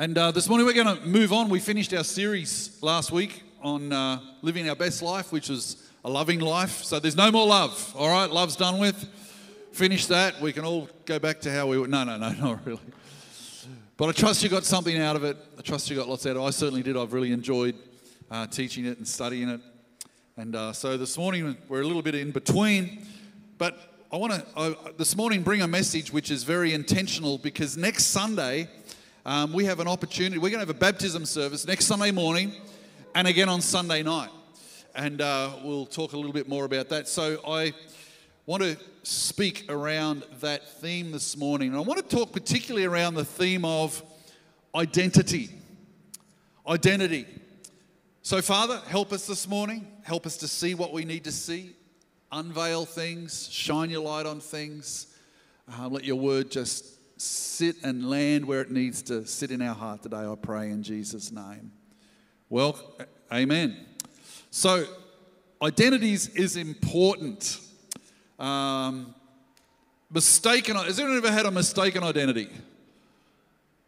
And this morning we're going to move on. We finished our series last week on living our best life, which was a loving life. So there's no more love, all right? Love's done with. Finish that. We can all go back to how we were. No, not really. But I trust you got something out of it. I trust you got lots out of it. I certainly did. I've really enjoyed teaching it and studying it. And so this morning we're a little bit in between. But I want to, this morning, bring a message which is very intentional, because next Sunday... we have an opportunity. We're going to have a baptism service next Sunday morning and again on Sunday night. And we'll talk a little bit more about that. So I want to speak around that theme this morning. And I want to talk particularly around the theme of identity. Identity. So Father, help us this morning. Help us to see what we need to see. Unveil things. Shine your light on things. Let your word just... sit and land where it needs to sit in our heart today, I pray in Jesus' name. Well, amen. So, identities is important. Has anyone ever had a mistaken identity?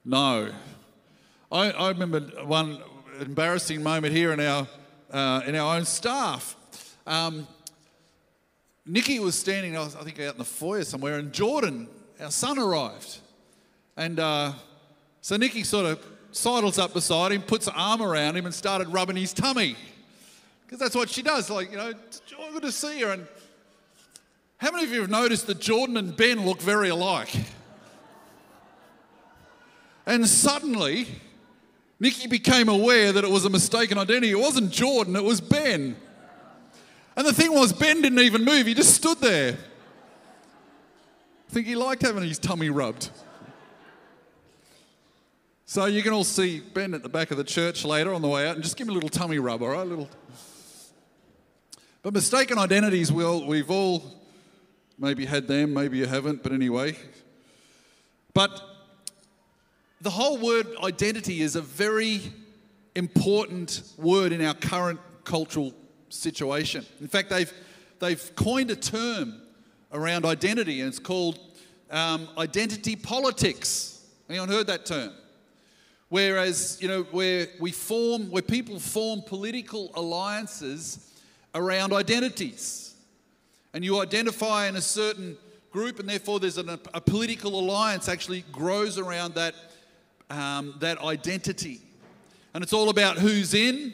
No. I remember one embarrassing moment here in our own staff. Nikki was standing, I think, out in the foyer somewhere, and Jordan, our son, arrived. And so Nikki sort of sidles up beside him, puts her arm around him and started rubbing his tummy. Because that's what she does. Like, you know, good to see her. And how many of you have noticed that Jordan and Ben look very alike? And suddenly, Nikki became aware that it was a mistaken identity. It wasn't Jordan, it was Ben. And the thing was, Ben didn't even move. He just stood there. I think he liked having his tummy rubbed. So you can all see Ben at the back of the church later on the way out, and just give him a little tummy rub, all right? But mistaken identities, we've all maybe had them, maybe you haven't, but anyway. But the whole word identity is a very important word in our current cultural situation. In fact, they've coined a term around identity, and it's called identity politics. Anyone heard that term? Whereas, you know, where people form political alliances around identities, and you identify in a certain group, and therefore there's a political alliance actually grows around that identity, and it's all about who's in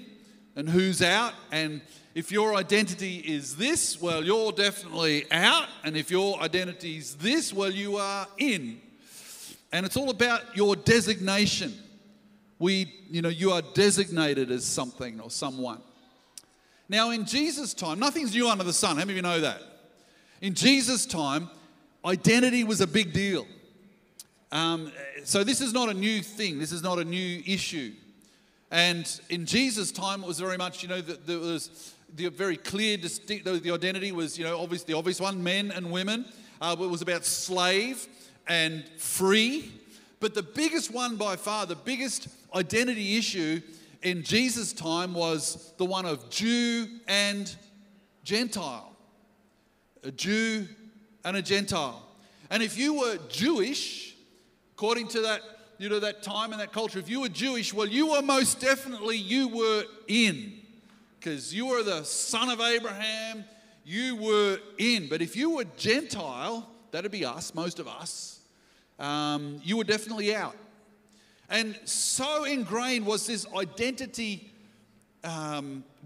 and who's out. And if your identity is this, well, you're definitely out. And if your identity is this, well, you are in. And it's all about your designation. You are designated as something or someone. Now, in Jesus' time, nothing's new under the sun. How many of you know that? In Jesus' time, identity was a big deal. So this is not a new thing. This is not a new issue. And in Jesus' time, it was very much, you know, there was... the very clear, the identity was, you know, the obvious one, men and women. It was about slave and free. But the biggest one by far, the biggest identity issue in Jesus' time was the one of Jew and Gentile. A Jew and a Gentile. And if you were Jewish, according to that, you know, that time and that culture, if you were Jewish, well, you were in. Because you were the son of Abraham, you were in. But if you were Gentile, that'd be us, most of us, you were definitely out. And so ingrained was this identity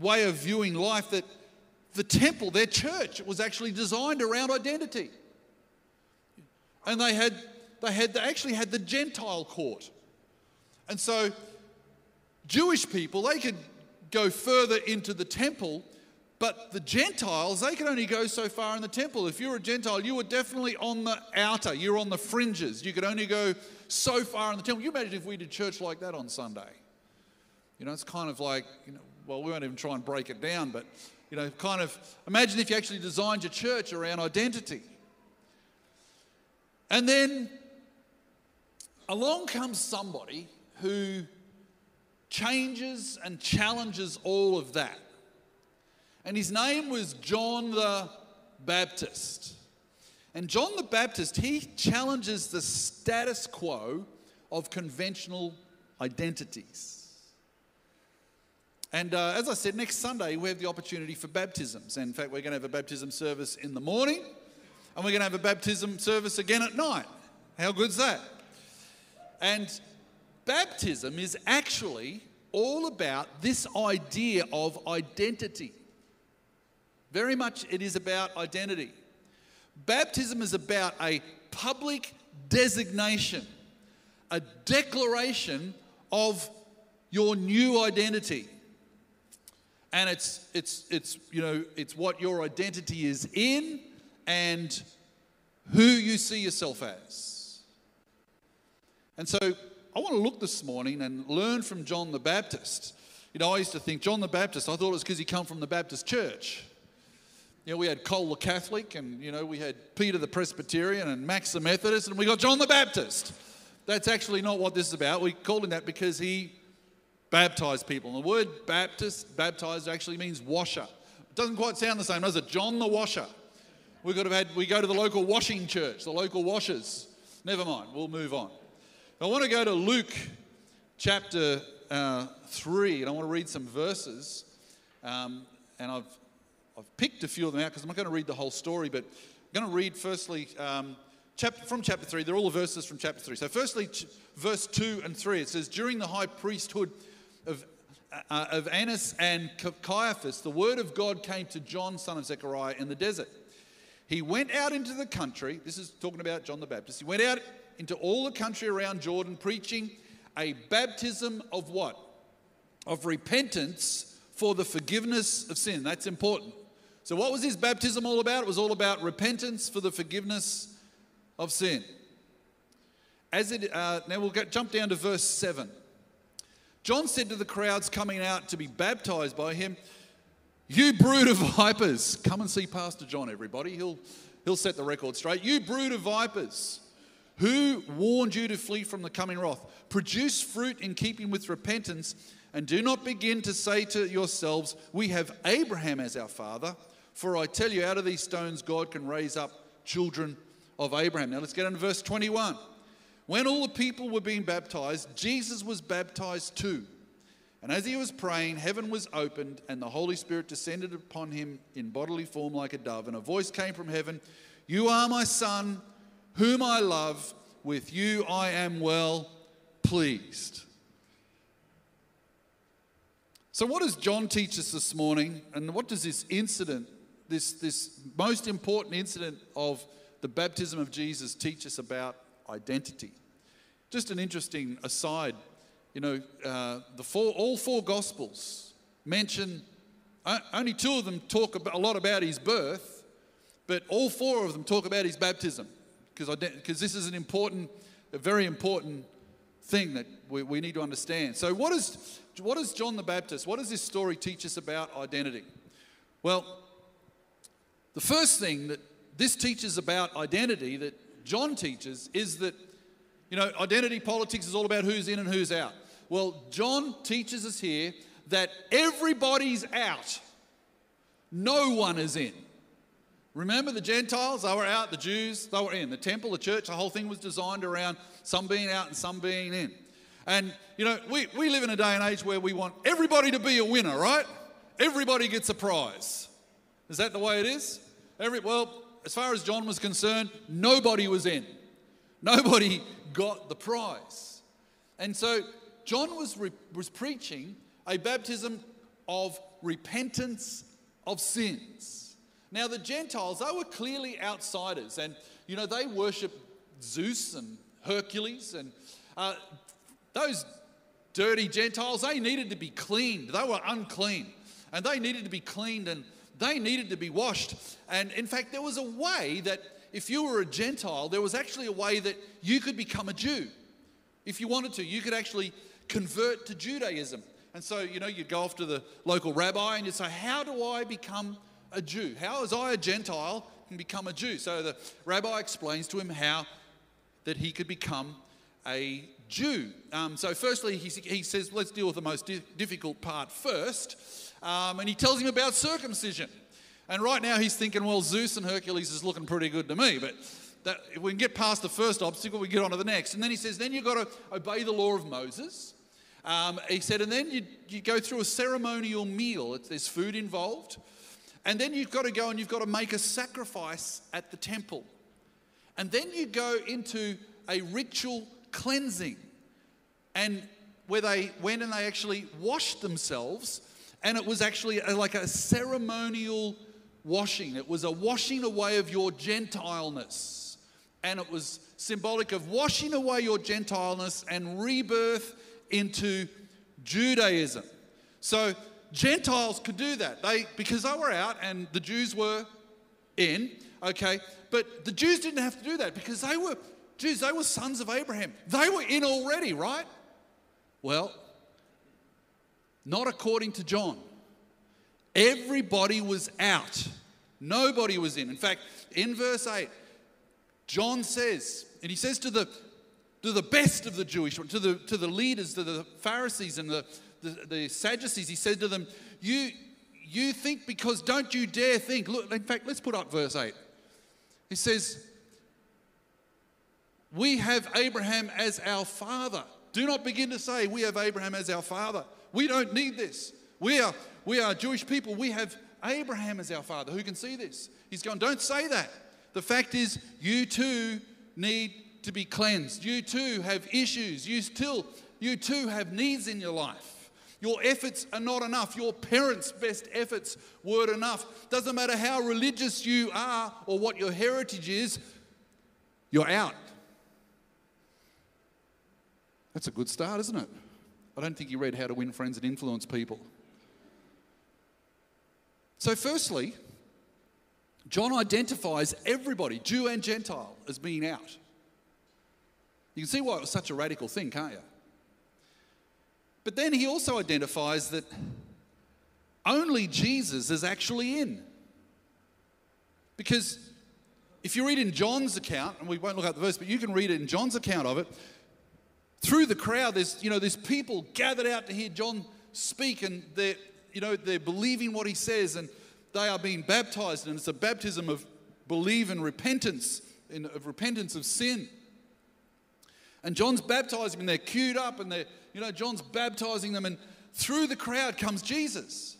way of viewing life that the temple, their church, was actually designed around identity. And they actually had the Gentile court. And so Jewish people, they could go further into the temple, but the Gentiles, they could only go so far in the temple. If you were a Gentile, you were definitely on the outer, you were on the fringes. You could only go so far in the temple. You imagine if we did church like that on Sunday. You know, it's kind of like, you know, well, we won't even try and break it down, but, you know, kind of, imagine if you actually designed your church around identity. And then along comes somebody who changes and challenges all of that. And his name was John the Baptist. And John the Baptist, he challenges the status quo of conventional identities. And as I said, next Sunday, we have the opportunity for baptisms. And in fact, we're going to have a baptism service in the morning, and we're going to have a baptism service again at night. How good's that? And baptism is actually all about this idea of identity. Very much it is about identity. Baptism is about a public designation, a declaration of your new identity. And it's what your identity is in and who you see yourself as. And so I want to look this morning and learn from John the Baptist. You know, I used to think John the Baptist, I thought it was because he come from the Baptist church. You know, we had Cole the Catholic, and, you know, we had Peter the Presbyterian and Max the Methodist, and we got John the Baptist. That's actually not what this is about. We called him that because he baptized people. And the word Baptist, baptized, actually means washer. It doesn't quite sound the same, does it? John the washer. We could have had, we go to the local washing church, the local washers. Never mind, we'll move on. I want to go to Luke chapter 3, and I want to read some verses. And I've picked a few of them out because I'm not going to read the whole story, but I'm going to read firstly from chapter 3. They're all the verses from chapter 3. So firstly, verse 2 and 3, it says, during the high priesthood of Annas and Caiaphas, the word of God came to John, son of Zechariah, in the desert. He went out into the country. This is talking about John the Baptist. He went out into all the country around Jordan, preaching a baptism of what? Of repentance for the forgiveness of sin. That's important. So what was his baptism all about? It was all about repentance for the forgiveness of sin. Now we'll jump down to verse 7. John said to the crowds coming out to be baptized by him, "You brood of vipers." Come and see Pastor John, everybody. He'll set the record straight. "You brood of vipers, who warned you to flee from the coming wrath? Produce fruit in keeping with repentance, and do not begin to say to yourselves, 'We have Abraham as our father.' For I tell you, out of these stones God can raise up children of Abraham." Now let's get on to verse 21. When all the people were being baptized, Jesus was baptized too. And as he was praying, heaven was opened, and the Holy Spirit descended upon him in bodily form like a dove. And a voice came from heaven, "You are my son, whom I love. With you I am well pleased." So what does John teach us this morning? And what does this incident, this most important incident of the baptism of Jesus, teach us about identity? Just an interesting aside. You know, all four Gospels mention, only two of them talk a lot about his birth, but all four of them talk about his baptism, because this is a very important thing that we need to understand. So what does John the Baptist, what does this story teach us about identity? Well, the first thing that this teaches about identity, that John teaches, is that, you know, identity politics is all about who's in and who's out. Well, John teaches us here that everybody's out. No one is in. Remember the Gentiles, they were out. The Jews, they were in. The temple, the church, the whole thing was designed around some being out and some being in. And, you know, we live in a day and age where we want everybody to be a winner, right? Everybody gets a prize. Is that the way it is? Well, as far as John was concerned, nobody was in. Nobody got the prize. And so John was preaching a baptism of repentance of sins. Now the Gentiles, they were clearly outsiders, and, you know, they worshipped Zeus and Hercules, and those dirty Gentiles, they needed to be cleaned. They were unclean, and they needed to be cleaned, and they needed to be washed. And in fact, there was a way that if you were a Gentile, there was actually a way that you could become a Jew. If you wanted to, you could actually convert to Judaism. And so, you know, you'd go off to the local rabbi and you'd say, "How do I become a Jew? How, as I, a Gentile, can become a Jew?" So the rabbi explains to him how that he could become a Jew. So firstly, he says, let's deal with the most difficult part first. And he tells him about circumcision. And right now he's thinking, well, Zeus and Hercules is looking pretty good to me, but that, if we can get past the first obstacle, we get on to the next. And then he says, then you've got to obey the law of Moses. He said, and then you go through a ceremonial meal. There's food involved. And then you've got to go and you've got to make a sacrifice at the temple. And then you go into a ritual cleansing, and where they went and they actually washed themselves. And it was actually like a ceremonial washing. It was a washing away of your Gentileness. And it was symbolic of washing away your Gentileness and rebirth into Judaism. So Gentiles could do that. Because they were out and the Jews were in, okay? But the Jews didn't have to do that because they were Jews. They were sons of Abraham. They were in already, right? Well, not according to John. Everybody was out. Nobody was in. In fact, in verse 8, John says, and he says to the best of the Jewish, to the leaders, to the Pharisees and the Sadducees, he said to them, you think because don't you dare think. Look, in fact, let's put up verse 8. He says, we have Abraham as our father. Do not begin to say we have Abraham as our father. We don't need this. We are Jewish people. We have Abraham as our father. Who can see this? He's going, don't say that. The fact is, you too need to be cleansed. You too have issues. You too have needs in your life. Your efforts are not enough. Your parents' best efforts weren't enough. Doesn't matter how religious you are or what your heritage is, you're out. That's a good start, isn't it? I don't think you read How to Win Friends and Influence People. So firstly, John identifies everybody, Jew and Gentile, as being out. You can see why it was such a radical thing, can't you? But then he also identifies that only Jesus is actually in. Because if you read in John's account, and we won't look at the verse, but you can read it in John's account of it, through the crowd, there's people gathered out to hear John speak, and they're believing what he says, and they are being baptized, and it's a baptism of belief and repentance, of repentance of sin. And John's baptizing, and they're queued up, and John's baptizing them, and through the crowd comes Jesus.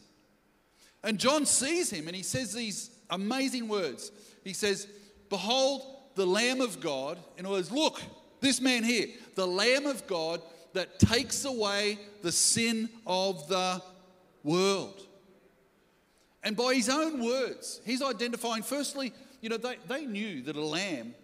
And John sees him, and he says these amazing words. He says, "Behold, the Lamb of God." In other words, look. This man here, the Lamb of God that takes away the sin of the world. And by his own words, he's identifying, firstly, they knew that a lamb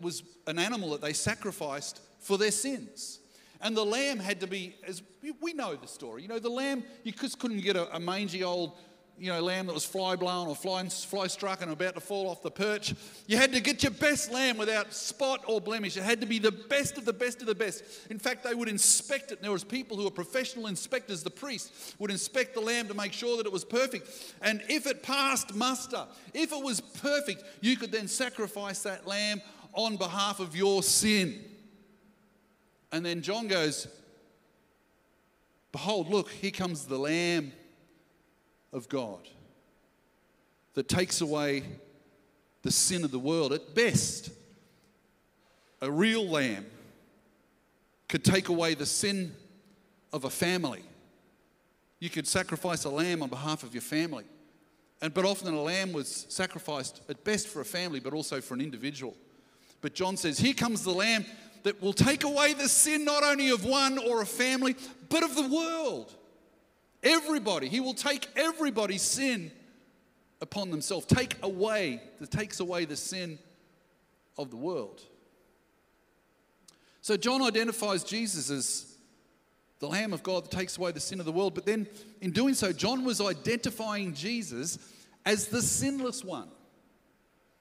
was an animal that they sacrificed for their sins. And the lamb had to be, as we know the story, the lamb, you just couldn't get a mangy old lamb that was fly-blown or fly-struck and about to fall off the perch. You had to get your best lamb without spot or blemish. It had to be the best of the best of the best. In fact, they would inspect it. And there was people who were professional inspectors. The priest would inspect the lamb to make sure that it was perfect. And if it passed muster, if it was perfect, you could then sacrifice that lamb on behalf of your sin. And then John goes, "Behold, look, here comes the Lamb of God that takes away the sin of the world." At best, a real lamb could take away the sin of a family. You could sacrifice a lamb on behalf of your family. But often a lamb was sacrificed at best for a family, but also for an individual. But John says, here comes the lamb that will take away the sin not only of one or a family, but of the world. Everybody. He will take everybody's sin upon themselves. Takes away the sin of the world. So John identifies Jesus as the Lamb of God that takes away the sin of the world. But then in doing so, John was identifying Jesus as the sinless one.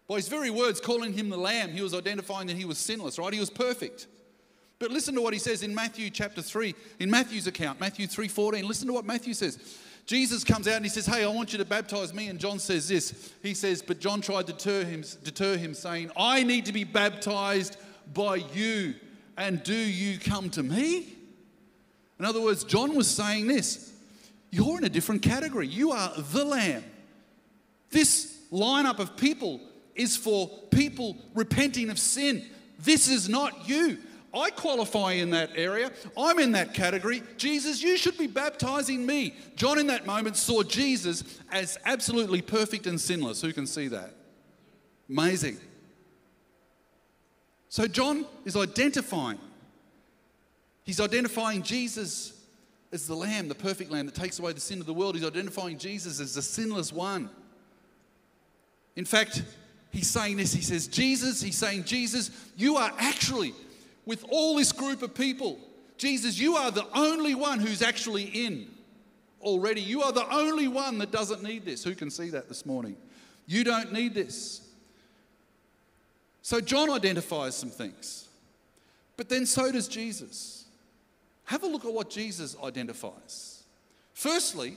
By his very words, calling him the Lamb, he was identifying that he was sinless, right? He was perfect. But listen to what he says in Matthew chapter 3, in Matthew's account, Matthew 3:14. Listen to what Matthew says. Jesus comes out and he says, "Hey, I want you to baptize me." And John says this. He says, but John tried to deter him, saying, "I need to be baptized by you, and do you come to me?" In other words, John was saying this: you're in a different category. You are the Lamb. This lineup of people is for people repenting of sin. This is not you. I qualify in that area. I'm in that category. Jesus, you should be baptizing me. John in that moment saw Jesus as absolutely perfect and sinless. Who can see that? Amazing. So John is identifying. He's identifying Jesus as the Lamb, the perfect Lamb that takes away the sin of the world. He's identifying Jesus as the sinless one. In fact, he's saying this. He says, Jesus, he's saying, Jesus, you are actually, with all this group of people, Jesus, you are the only one who's actually in already. You are the only one that doesn't need this. Who can see that this morning? You don't need this. So John identifies some things, but then so does Jesus. Have a look at what Jesus identifies. Firstly,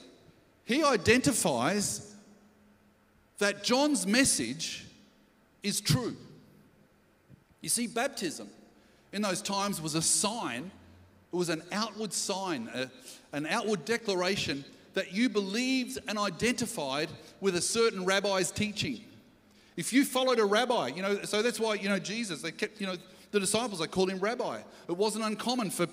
he identifies that John's message is true. You see, baptism in those times was a sign. It was an outward sign, an outward declaration that you believed and identified with a certain rabbi's teaching. If you followed a rabbi, so that's why, Jesus, they kept, the disciples, they called him rabbi. It wasn't uncommon for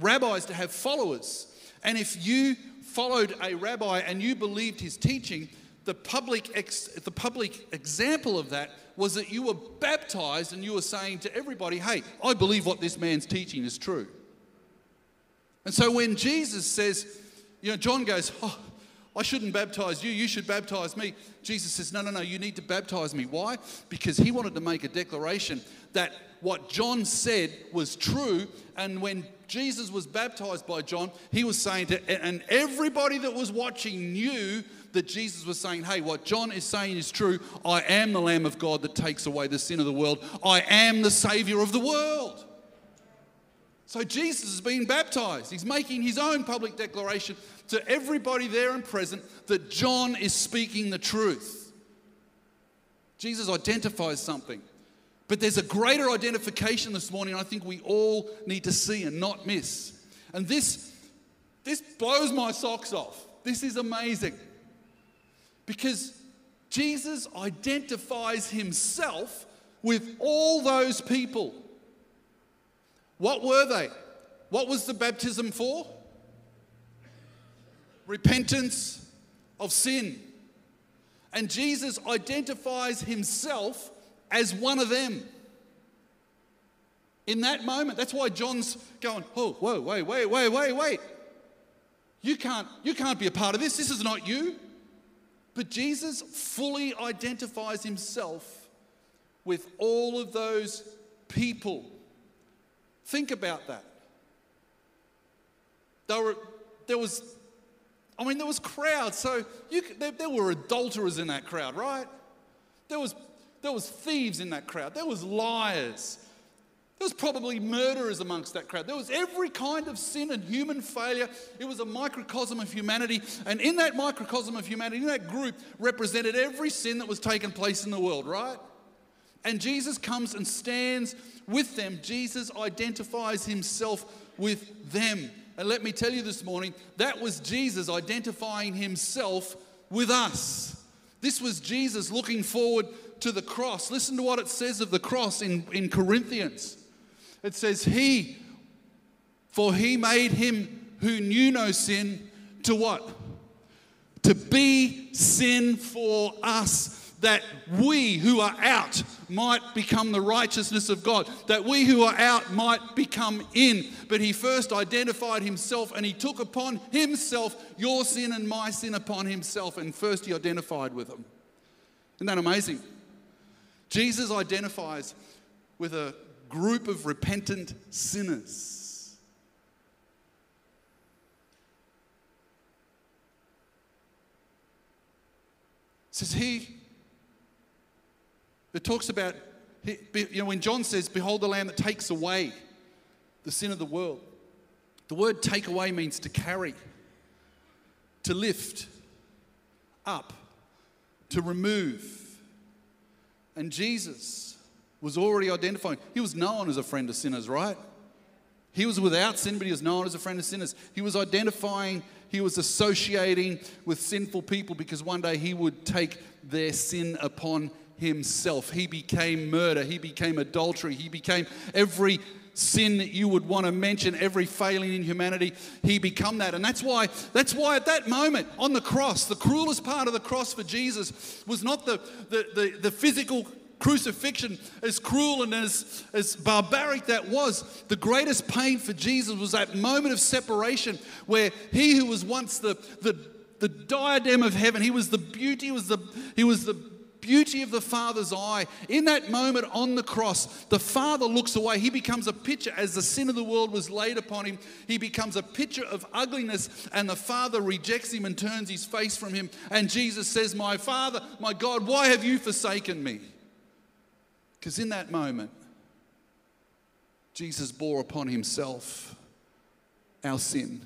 rabbis to have followers. And if you followed a rabbi and you believed his teaching, the public example of that was that you were baptized and you were saying to everybody, hey, I believe what this man's teaching is true. And so when Jesus says, John goes, oh, I shouldn't baptize you, you should baptize me. Jesus says, no, you need to baptize me. Why? Because he wanted to make a declaration that what John said was true. And when Jesus was baptized by John, he was saying and everybody that was watching knew that Jesus was saying, hey, what John is saying is true. I am the Lamb of God that takes away the sin of the world. I am the Savior of the world. So Jesus is being baptized. He's making his own public declaration to everybody there and present that John is speaking the truth. Jesus identifies something. But there's a greater identification this morning I think we all need to see and not miss. And this blows my socks off. This is amazing. Because Jesus identifies himself with all those people. What were they? What was the baptism for? Repentance of sin. And Jesus identifies himself as one of them. In that moment, that's why John's going, oh, whoa, wait. You can't be a part of this. This is not you. But Jesus fully identifies himself with all of those people. Think about that. There was crowds. So there were adulterers in that crowd, right? There was thieves in that crowd. There was liars. There was probably murderers amongst that crowd. There was every kind of sin and human failure. It was a microcosm of humanity. And in that microcosm of humanity, in that group, represented every sin that was taking place in the world, right? And Jesus comes and stands with them. Jesus identifies himself with them. And let me tell you this morning, that was Jesus identifying himself with us. This was Jesus looking forward to the cross. Listen to what it says of the cross in Corinthians. It says, For he made him who knew no sin to what? To be sin for us. That we who are out might become the righteousness of God. That we who are out might become in. But he first identified himself and he took upon himself your sin and my sin upon himself. And first he identified with them. Isn't that amazing? Jesus identifies with a group of repentant sinners. It says It talks about, when John says, behold the Lamb that takes away the sin of the world. The word take away means to carry, to lift up, to remove. And Jesus was already identifying. He was known as a friend of sinners, right? He was without sin, but he was known as a friend of sinners. He was identifying, he was associating with sinful people because one day he would take their sin upon himself. He became murder. He became adultery. He became every sin that you would want to mention, every failing in humanity, he become that. And that's why at that moment on the cross, the cruelest part of the cross for Jesus was not the physical crucifixion, as cruel and as barbaric that was. The greatest pain for Jesus was that moment of separation where he who was once the diadem of heaven, he was the beauty of the Father's eye. In that moment on the cross, the Father looks away. He becomes a picture. As the sin of the world was laid upon him, he becomes a picture of ugliness, and the Father rejects him and turns his face from him. And Jesus says, "My Father, my God, why have you forsaken me?" Because in that moment, Jesus bore upon himself our sin.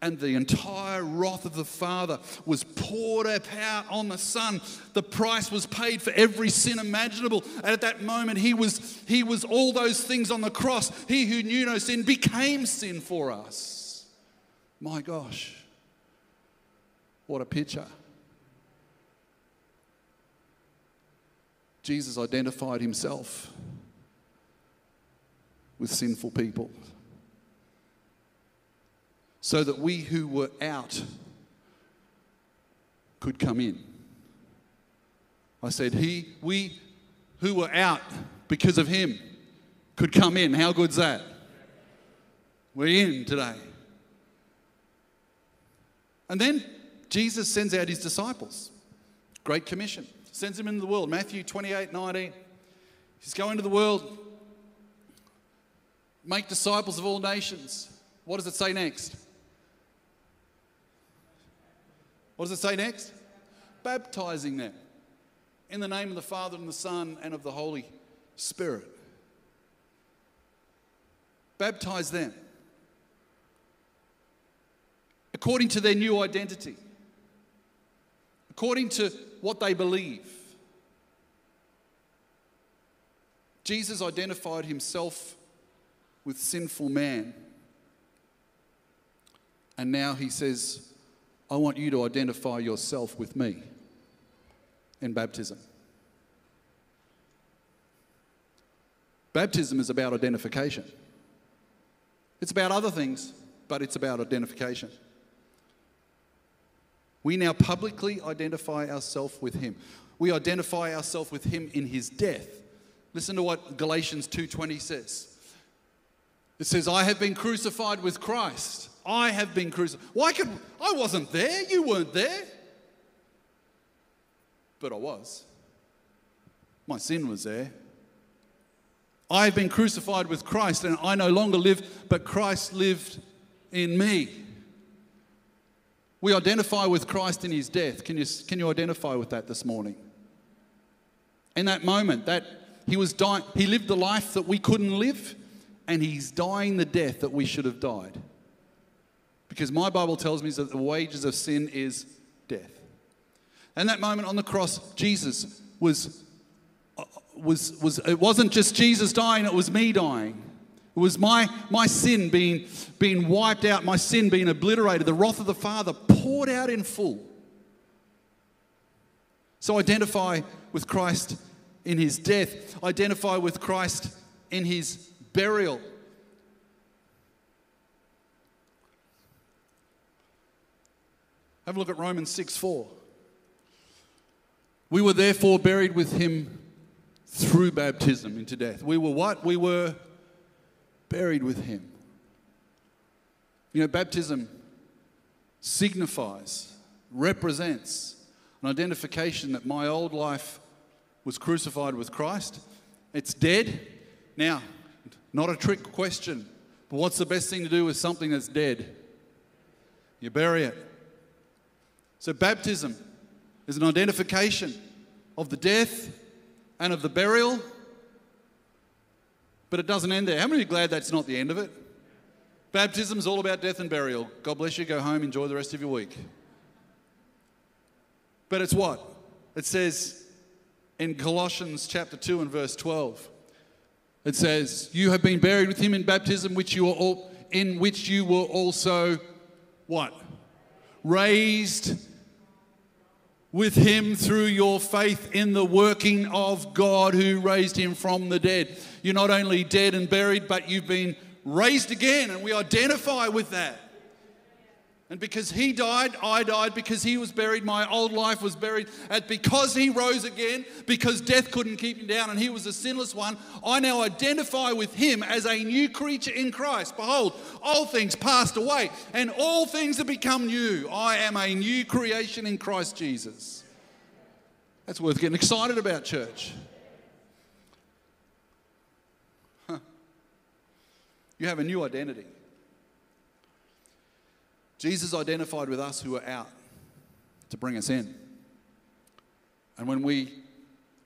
And the entire wrath of the Father was poured out on the Son. The price was paid for every sin imaginable. And at that moment, he was all those things on the cross. He who knew no sin became sin for us. My gosh, what a picture. Jesus identified himself with sinful people, so that we who were out could come in. I said, we who were out because of him could come in. How good's that? We're in today. And then Jesus sends out his disciples. Great commission. Sends them into the world. Matthew 28:19. He's going to the world. Make disciples of all nations. What does it say next? What does it say next? Baptizing them in the name of the Father and the Son and of the Holy Spirit. Baptize them according to their new identity, according to what they believe. Jesus identified himself with sinful man, and now he says, I want you to identify yourself with me in baptism. Baptism is about identification. It's about other things, but it's about identification. We now publicly identify ourselves with him. We identify ourselves with him in his death. Listen to what Galatians 2:20 says. It says, I have been crucified with Christ. I have been crucified. I wasn't there. You weren't there. But I was. My sin was there. I have been crucified with Christ, and I no longer live, but Christ lived in me. We identify with Christ in his death. Can you identify with that this morning? In that moment, that he was dying, he lived the life that we couldn't live, and he's dying the death that we should have died. Because my Bible tells me that the wages of sin is death. And that moment on the cross, Jesus it wasn't just Jesus dying, it was me dying. It was my sin being wiped out, my sin being obliterated, the wrath of the Father poured out in full. So identify with Christ in his death. Identify with Christ in his burial. Have a look at Romans 6:4. We were therefore buried with him through baptism into death. We were what? We were buried with him. You know, baptism signifies, represents an identification that my old life was crucified with Christ. It's dead. Now, not a trick question, but what's the best thing to do with something that's dead? You bury it. So baptism is an identification of the death and of the burial, but it doesn't end there. How many are glad that's not the end of it? Baptism is all about death and burial. God bless you. Go home. Enjoy the rest of your week. But it's what? It says in Colossians chapter 2 and verse 12, it says, you have been buried with him in baptism, in which you were also what? Raised with him through your faith in the working of God who raised him from the dead. You're not only dead and buried, but you've been raised again, and we identify with that. And because he died, I died. Because he was buried, my old life was buried. And because he rose again, because death couldn't keep him down and he was a sinless one, I now identify with him as a new creature in Christ. Behold, all things passed away and all things have become new. I am a new creation in Christ Jesus. That's worth getting excited about, church. You have a new identity. Jesus identified with us who are out to bring us in. And when we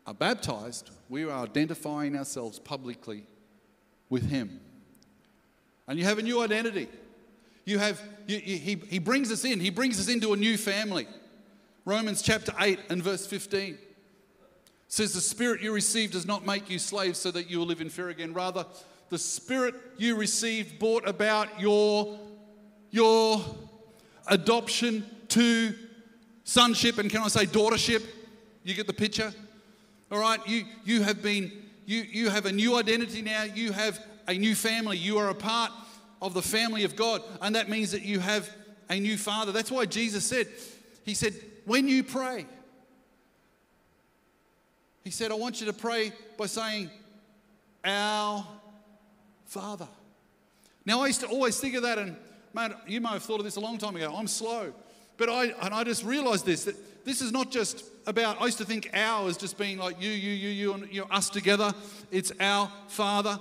are baptized, we are identifying ourselves publicly with him. And you have a new identity. He brings us in. He brings us into a new family. Romans chapter 8 and verse 15 says, "The spirit you received does not make you slaves so that you will live in fear again. Rather, the spirit you received brought about your adoption to sonship," and can I say daughtership? You get the picture? All right, you have a new identity now. You have a new family. You are a part of the family of God, and that means that you have a new father. That's why Jesus said, he said, when you pray, he said, I want you to pray by saying, "Our Father." Now, I used to always think of that, and man, you may have thought of this a long time ago. I'm slow. But I just realised this, that this is not just about, I used to think our as just being like you, and us together. It's our Father.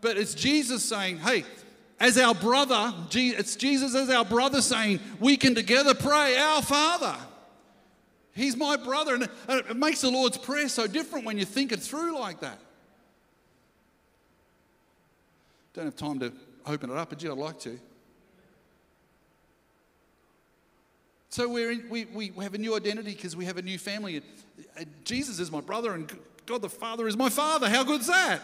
But it's Jesus saying, hey, as our brother, it's Jesus as our brother saying, we can together pray, "Our Father." He's my brother. And it makes the Lord's Prayer so different when you think it through like that. Don't have time to open it up, but gee, I'd like to. So we have a new identity because we have a new family. Jesus is my brother and God the Father is my Father. How good's that?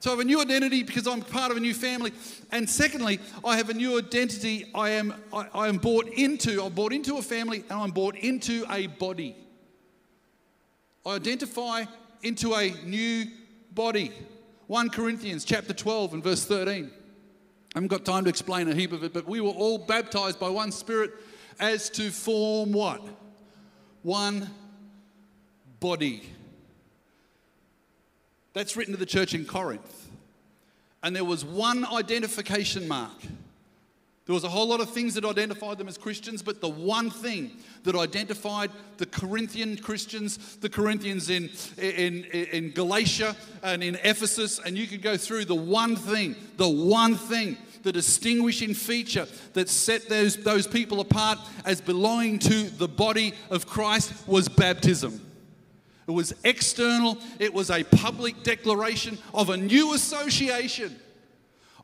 So I have a new identity because I'm part of a new family. And secondly, I have a new identity. I am bought into a family, and I'm bought into a body. I identify into a new body. 1 Corinthians chapter 12 and verse 13. I haven't got time to explain a heap of it, but we were all baptized by one Spirit as to form what? One body. That's written to the church in Corinth. And there was one identification mark. There was a whole lot of things that identified them as Christians, but the one thing that identified the Corinthian Christians, the Corinthians in Galatia and in Ephesus, and you could go through, the one thing, the distinguishing feature that set those people apart as belonging to the body of Christ was baptism. It was external. It was a public declaration of a new association.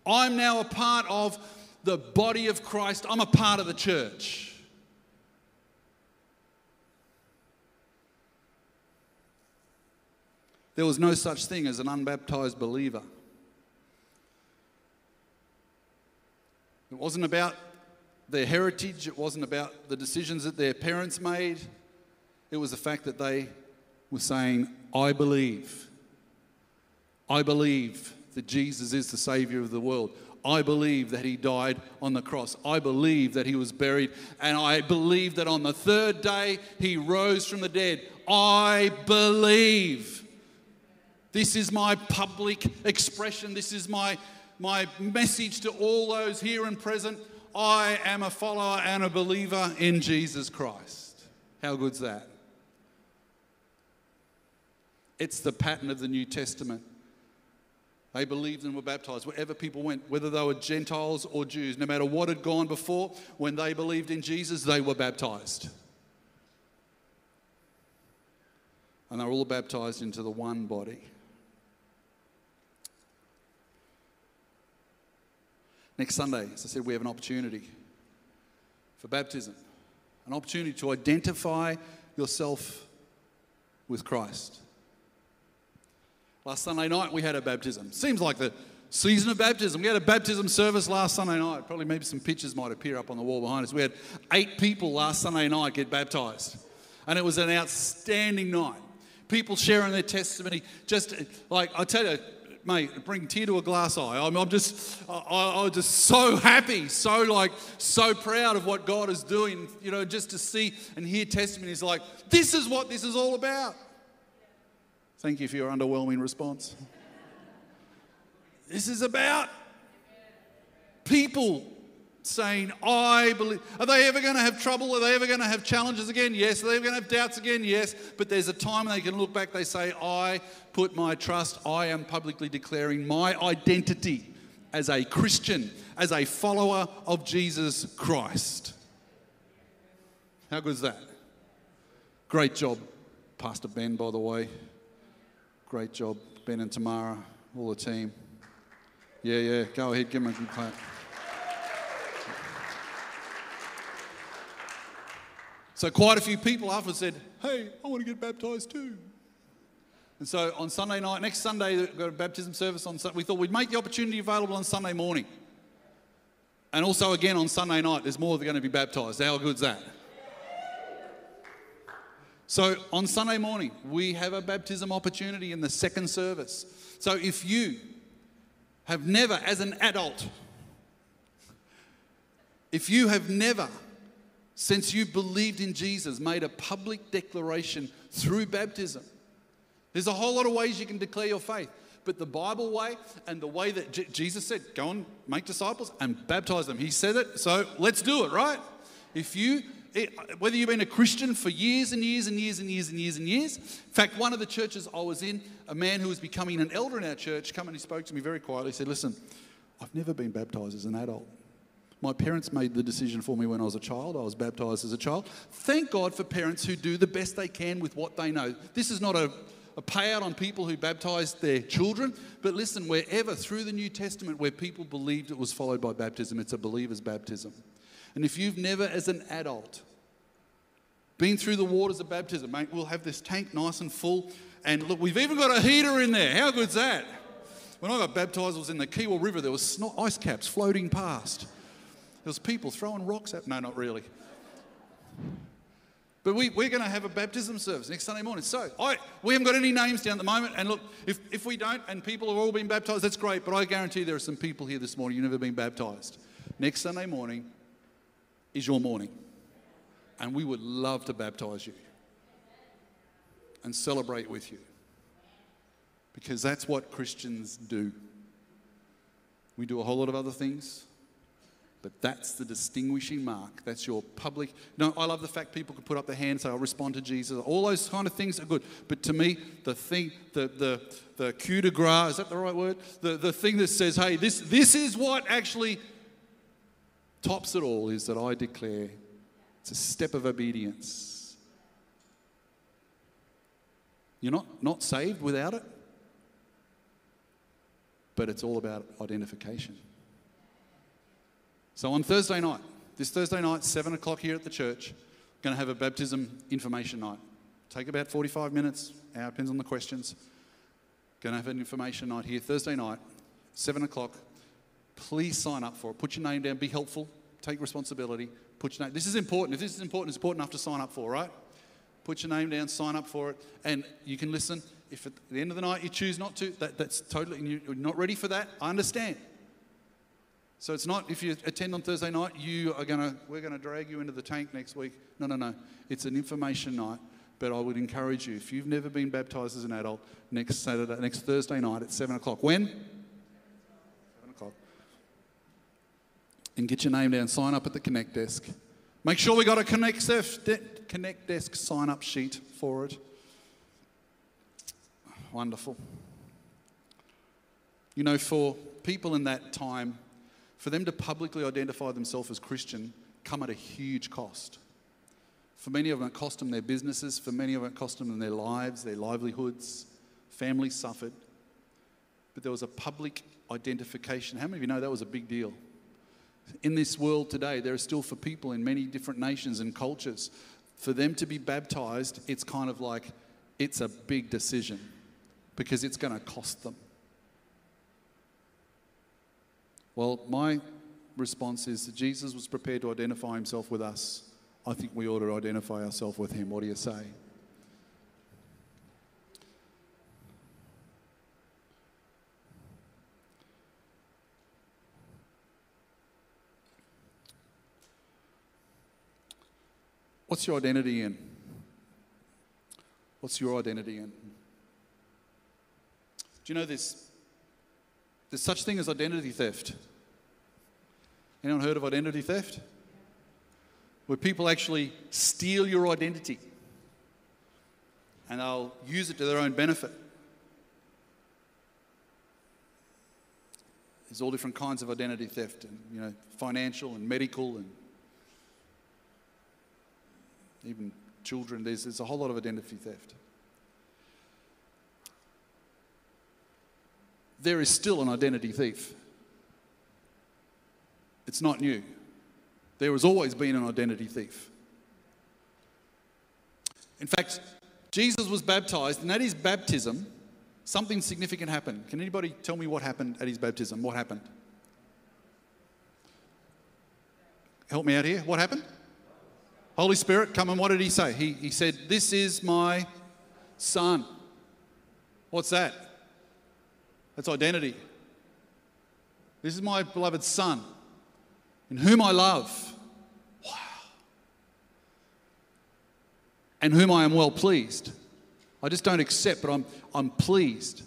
I'm now a part of the body of Christ. I'm a part of the church. There was no such thing as an unbaptized believer. It wasn't about their heritage. It wasn't about the decisions that their parents made. It was the fact that they were saying, "I believe. I believe that Jesus is the Savior of the world. I believe that he died on the cross. I believe that he was buried. And I believe that on the third day he rose from the dead. I believe." This is my public expression. This is my message to all those here and present. I am a follower and a believer in Jesus Christ. How good's that? It's the pattern of the New Testament. They believed and were baptized wherever people went, whether they were Gentiles or Jews. No matter what had gone before, when they believed in Jesus, they were baptized. And they were all baptized into the one body. Next Sunday, as I said, we have an opportunity for baptism, an opportunity to identify yourself with Christ. Last Sunday night, we had a baptism. Seems like the season of baptism. We had a baptism service last Sunday night. Probably maybe some pictures might appear up on the wall behind us. We had 8 people last Sunday night get baptized. and it was an outstanding night. People sharing their testimony, just like I tell you, mate, bring tear to a glass eye. I'm just so happy, so proud of what God is doing. You know, just to see and hear testimonies like, this is what this is all about. Thank you for your underwhelming response. This is about people saying, I believe. Are they ever going to have trouble? Are they ever going to have challenges again? Yes. Are they ever going to have doubts again? Yes. But there's a time they can look back, they say, I put my trust, I am publicly declaring my identity as a Christian, as a follower of Jesus Christ. How good is that? Great job, Pastor Ben, by the way. Great job, Ben and Tamara, all the team. Yeah, go ahead, give them a good clap. So quite a few people afterwards said, hey, I want to get baptised too. And so on Sunday night, next Sunday, we've got a baptism service on Sunday. We thought we'd make the opportunity available on Sunday morning. And also again on Sunday night, there's more that are going to be baptised. How good's that? So on Sunday morning, we have a baptism opportunity in the second service. So if you have never, as an adult, if you have never, since you believed in Jesus, made a public declaration through baptism. There's a whole lot of ways you can declare your faith, but the Bible way and the way that Jesus said, go and make disciples and baptize them. He said it, so let's do it, right? Whether you've been a Christian for years and years and years and years and years and years. In fact, one of the churches I was in, a man who was becoming an elder in our church, came and he spoke to me very quietly. He said, listen, I've never been baptized as an adult. My parents made the decision for me when I was a child. I was baptised as a child. Thank God for parents who do the best they can with what they know. This is not a payout on people who baptise their children. But listen, wherever through the New Testament where people believed it was followed by baptism, it's a believer's baptism. And if you've never as an adult been through the waters of baptism, mate, we'll have this tank nice and full. And look, we've even got a heater in there. How good's that? When I got baptised, I was in the Kiwa River. There was ice caps floating past. There was people throwing rocks at... No, not really. But we're going to have a baptism service next Sunday morning. So we haven't got any names down at the moment. And look, if we don't and people have all been baptised, that's great. But I guarantee there are some people here this morning who've never been baptised. Next Sunday morning is your morning. And we would love to baptise you and celebrate with you. Because that's what Christians do. We do a whole lot of other things. But that's the distinguishing mark. That's your public... No, I love the fact people can put up their hand and say, I'll respond to Jesus. All those kind of things are good. But to me, the thing, the coup de grace, is that the right word? The thing that says, hey, this is what actually tops it all, is that I declare. It's a step of obedience. You're not saved without it. But it's all about identification. So on Thursday night, 7 o'clock here at the church, we're going to have a baptism information night. Take about 45 minutes, hour, depends on the questions. Going to have an information night here Thursday night, 7 o'clock. Please sign up for it. Put your name down. Be helpful. Take responsibility. Put your name. This is important. If this is important, it's important enough to sign up for, right? Put your name down, sign up for it, and you can listen. If at the end of the night you choose not to, that's totally... and you're not ready for that, I understand. So it's not, if you attend on Thursday night, we're going to drag you into the tank next week. No. It's an information night, but I would encourage you, if you've never been baptised as an adult, next Thursday night at 7 o'clock. When? 7 o'clock. And get your name down, sign up at the Connect Desk. Make sure we got a Connect Desk sign-up sheet for it. Wonderful. You know, for people in that time, for them to publicly identify themselves as Christian come at a huge cost. For many of them, it cost them their businesses. For many of them, it cost them their lives, their livelihoods. Families suffered. But there was a public identification. How many of you know that was a big deal? In this world today, there are still, for people in many different nations and cultures, for them to be baptized, it's kind of like, it's a big decision because it's going to cost them. Well, my response is that Jesus was prepared to identify himself with us I think we ought to identify ourselves with him. What do you say? What's your identity in? What's your identity in? Do you know this? There's such thing as identity theft. Anyone heard of identity theft? Where people actually steal your identity and they'll use it to their own benefit. There's all different kinds of identity theft, and you know, financial and medical and even children. There's a whole lot of identity theft. There is still an identity thief. It's not new. There has always been an identity thief. In fact, Jesus was baptized, and at his baptism, something significant happened. Can anybody tell me what happened at his baptism? What happened? Help me out here. What happened? Holy Spirit, come. And what did he say? He said, "This is my son." What's that? That's identity. This is my beloved son, in whom I love. Wow. And whom I am well pleased. I just don't accept, but I'm pleased. Do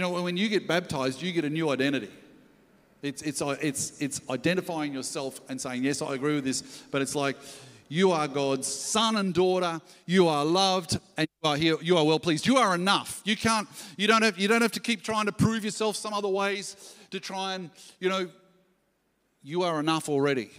you know, when you get baptized, you get a new identity. It's identifying yourself and saying, yes, I agree with this, but it's like, you are God's son and daughter. You are loved, and you are here. You are well pleased. You are enough. You don't have to keep trying to prove yourself some other ways to try and, you know, you are enough already.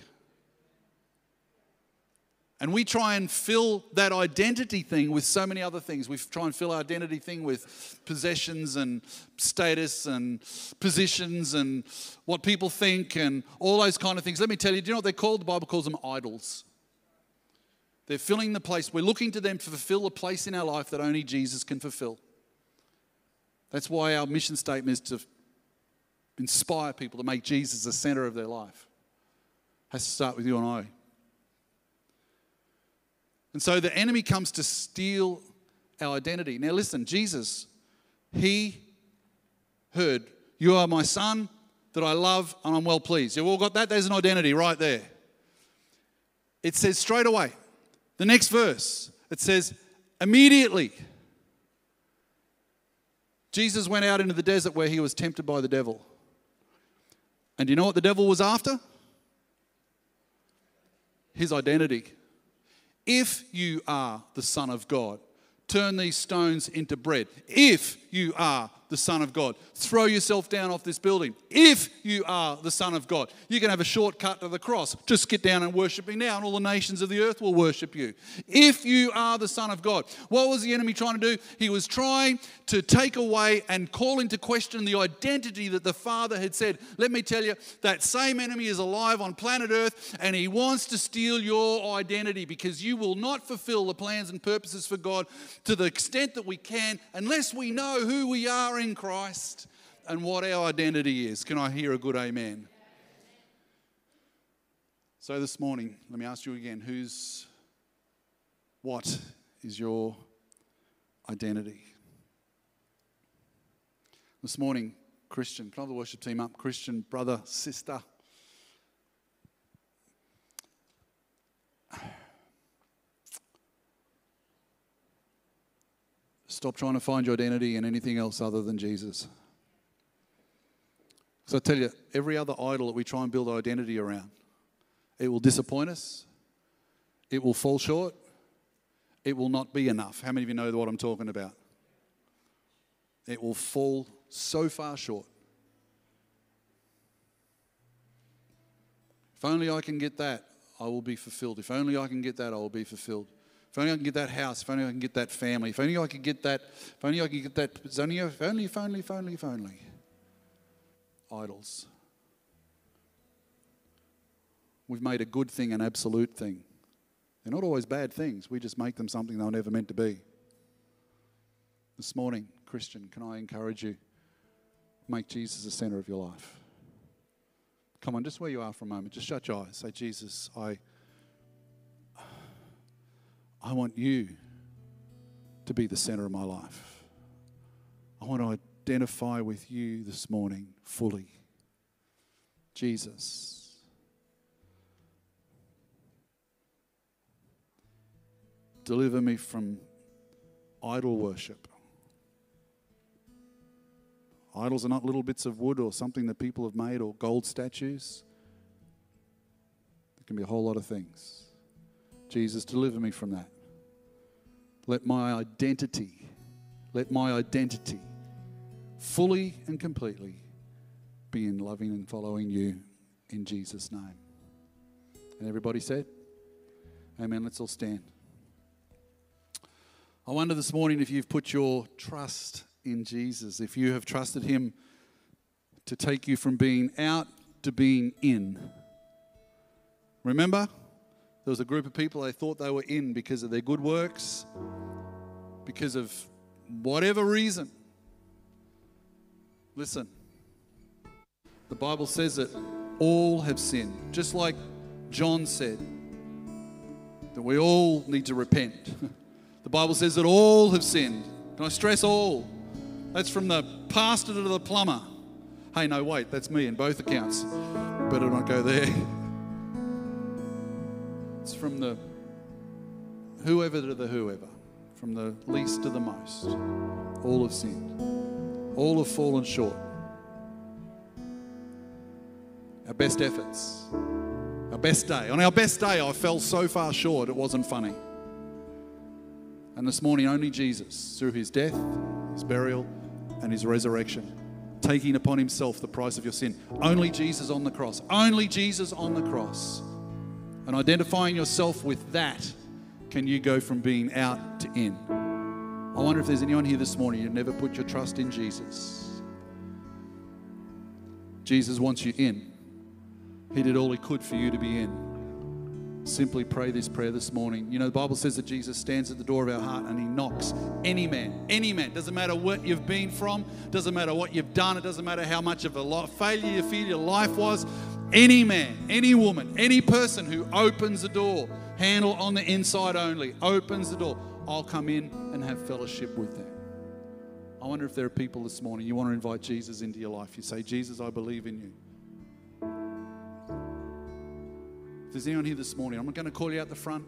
And we try and fill that identity thing with so many other things. We try and fill our identity thing with possessions and status and positions and what people think and all those kind of things. Let me tell you, do you know what they're called? The Bible calls them idols. They're filling the place. We're looking to them to fulfill a place in our life that only Jesus can fulfill. That's why our mission statement is to inspire people to make Jesus the center of their life. It has to start with you and I. And so the enemy comes to steal our identity. Now listen, Jesus, he heard, "You are my son that I love and I'm well pleased." You've all got that? There's an identity right there. It says straight away, the next verse, it says, immediately, Jesus went out into the desert where he was tempted by the devil. And do you know what the devil was after? His identity. If you are the Son of God, turn these stones into bread. If you are the Son of God, throw yourself down off this building. If you are the Son of God, you can have a shortcut to the cross. Just get down and worship me now, and all the nations of the earth will worship you. If you are the Son of God. What was the enemy trying to do? He was trying to take away and call into question the identity that the Father had said. Let me tell you, that same enemy is alive on planet earth, and he wants to steal your identity, because you will not fulfill the plans and purposes for God to the extent that we can unless we know who we are in Christ and what our identity is. Can I hear a good amen? So this morning, let me ask you again, what is your identity? This morning, Christian, can I have the worship team up? Christian, brother, sister. Stop trying to find your identity in anything else other than Jesus. Because I tell you, every other idol that we try and build our identity around, it will disappoint us, it will fall short, it will not be enough. How many of you know what I'm talking about? It will fall so far short. If only I can get that, I will be fulfilled. If only I can get that, I will be fulfilled. If only I can get that house, if only I can get that family, if only I could get that, if only I could get that, if only. Idols. We've made a good thing an absolute thing. They're not always bad things, we just make them something they were never meant to be. This morning, Christian, can I encourage you, make Jesus the center of your life. Come on, just where you are for a moment, just shut your eyes, say, Jesus, I want you to be the center of my life. I want to identify with you this morning fully. Jesus. Deliver me from idol worship. Idols are not little bits of wood or something that people have made or gold statues. It can be a whole lot of things. Jesus, deliver me from that. Let my identity fully and completely be in loving and following you in Jesus' name. And everybody said, amen. Let's all stand. I wonder this morning if you've put your trust in Jesus, if you have trusted him to take you from being out to being in. Remember, there was a group of people, they thought they were in because of their good works, because of whatever reason. Listen, the Bible says that all have sinned, just like John said, that we all need to repent. The Bible says that all have sinned. Can I stress all? That's from the pastor to the plumber. Hey, no, wait, that's me in both accounts. Better not go there. It's from the whoever to the whoever, from the least to the most. All have sinned. All have fallen short. Our best efforts, our best day. On our best day, I fell so far short it wasn't funny. And this morning, only Jesus, through his death, his burial, and his resurrection, taking upon himself the price of your sin. Only Jesus on the cross. Only Jesus on the cross. And identifying yourself with that, can you go from being out to in? I wonder if there's anyone here this morning who never put your trust in Jesus. Jesus wants you in. He did all he could for you to be in. Simply pray this prayer this morning. You know, the Bible says that Jesus stands at the door of our heart and he knocks. Any man, doesn't matter what you've been from, doesn't matter what you've done, it doesn't matter how much of a failure you feel your life was. Any man, any woman, any person who opens the door, handle on the inside only, opens the door, I'll come in and have fellowship with them. I wonder if there are people this morning, you want to invite Jesus into your life. You say, Jesus, I believe in you. If there's anyone here this morning, I'm going to call you out the front.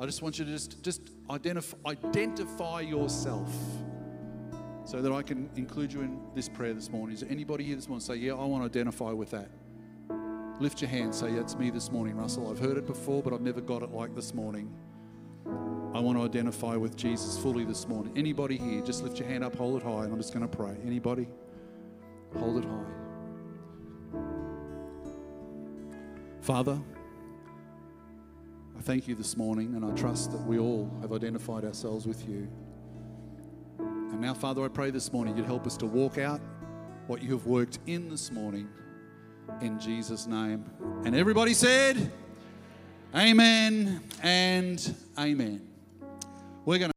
I just want you to just identify yourself so that I can include you in this prayer this morning. Is there anybody here this morning say, yeah, I want to identify with that? Lift your hand, say, that's me this morning, Russell. I've heard it before, but I've never got it like this morning. I want to identify with Jesus fully this morning. Anybody here, just lift your hand up, hold it high, and I'm just going to pray. Anybody? Hold it high. Father, I thank you this morning, and I trust that we all have identified ourselves with you. And now, Father, I pray this morning you'd help us to walk out what you have worked in this morning, in Jesus' name. And everybody said, amen and amen. We're going to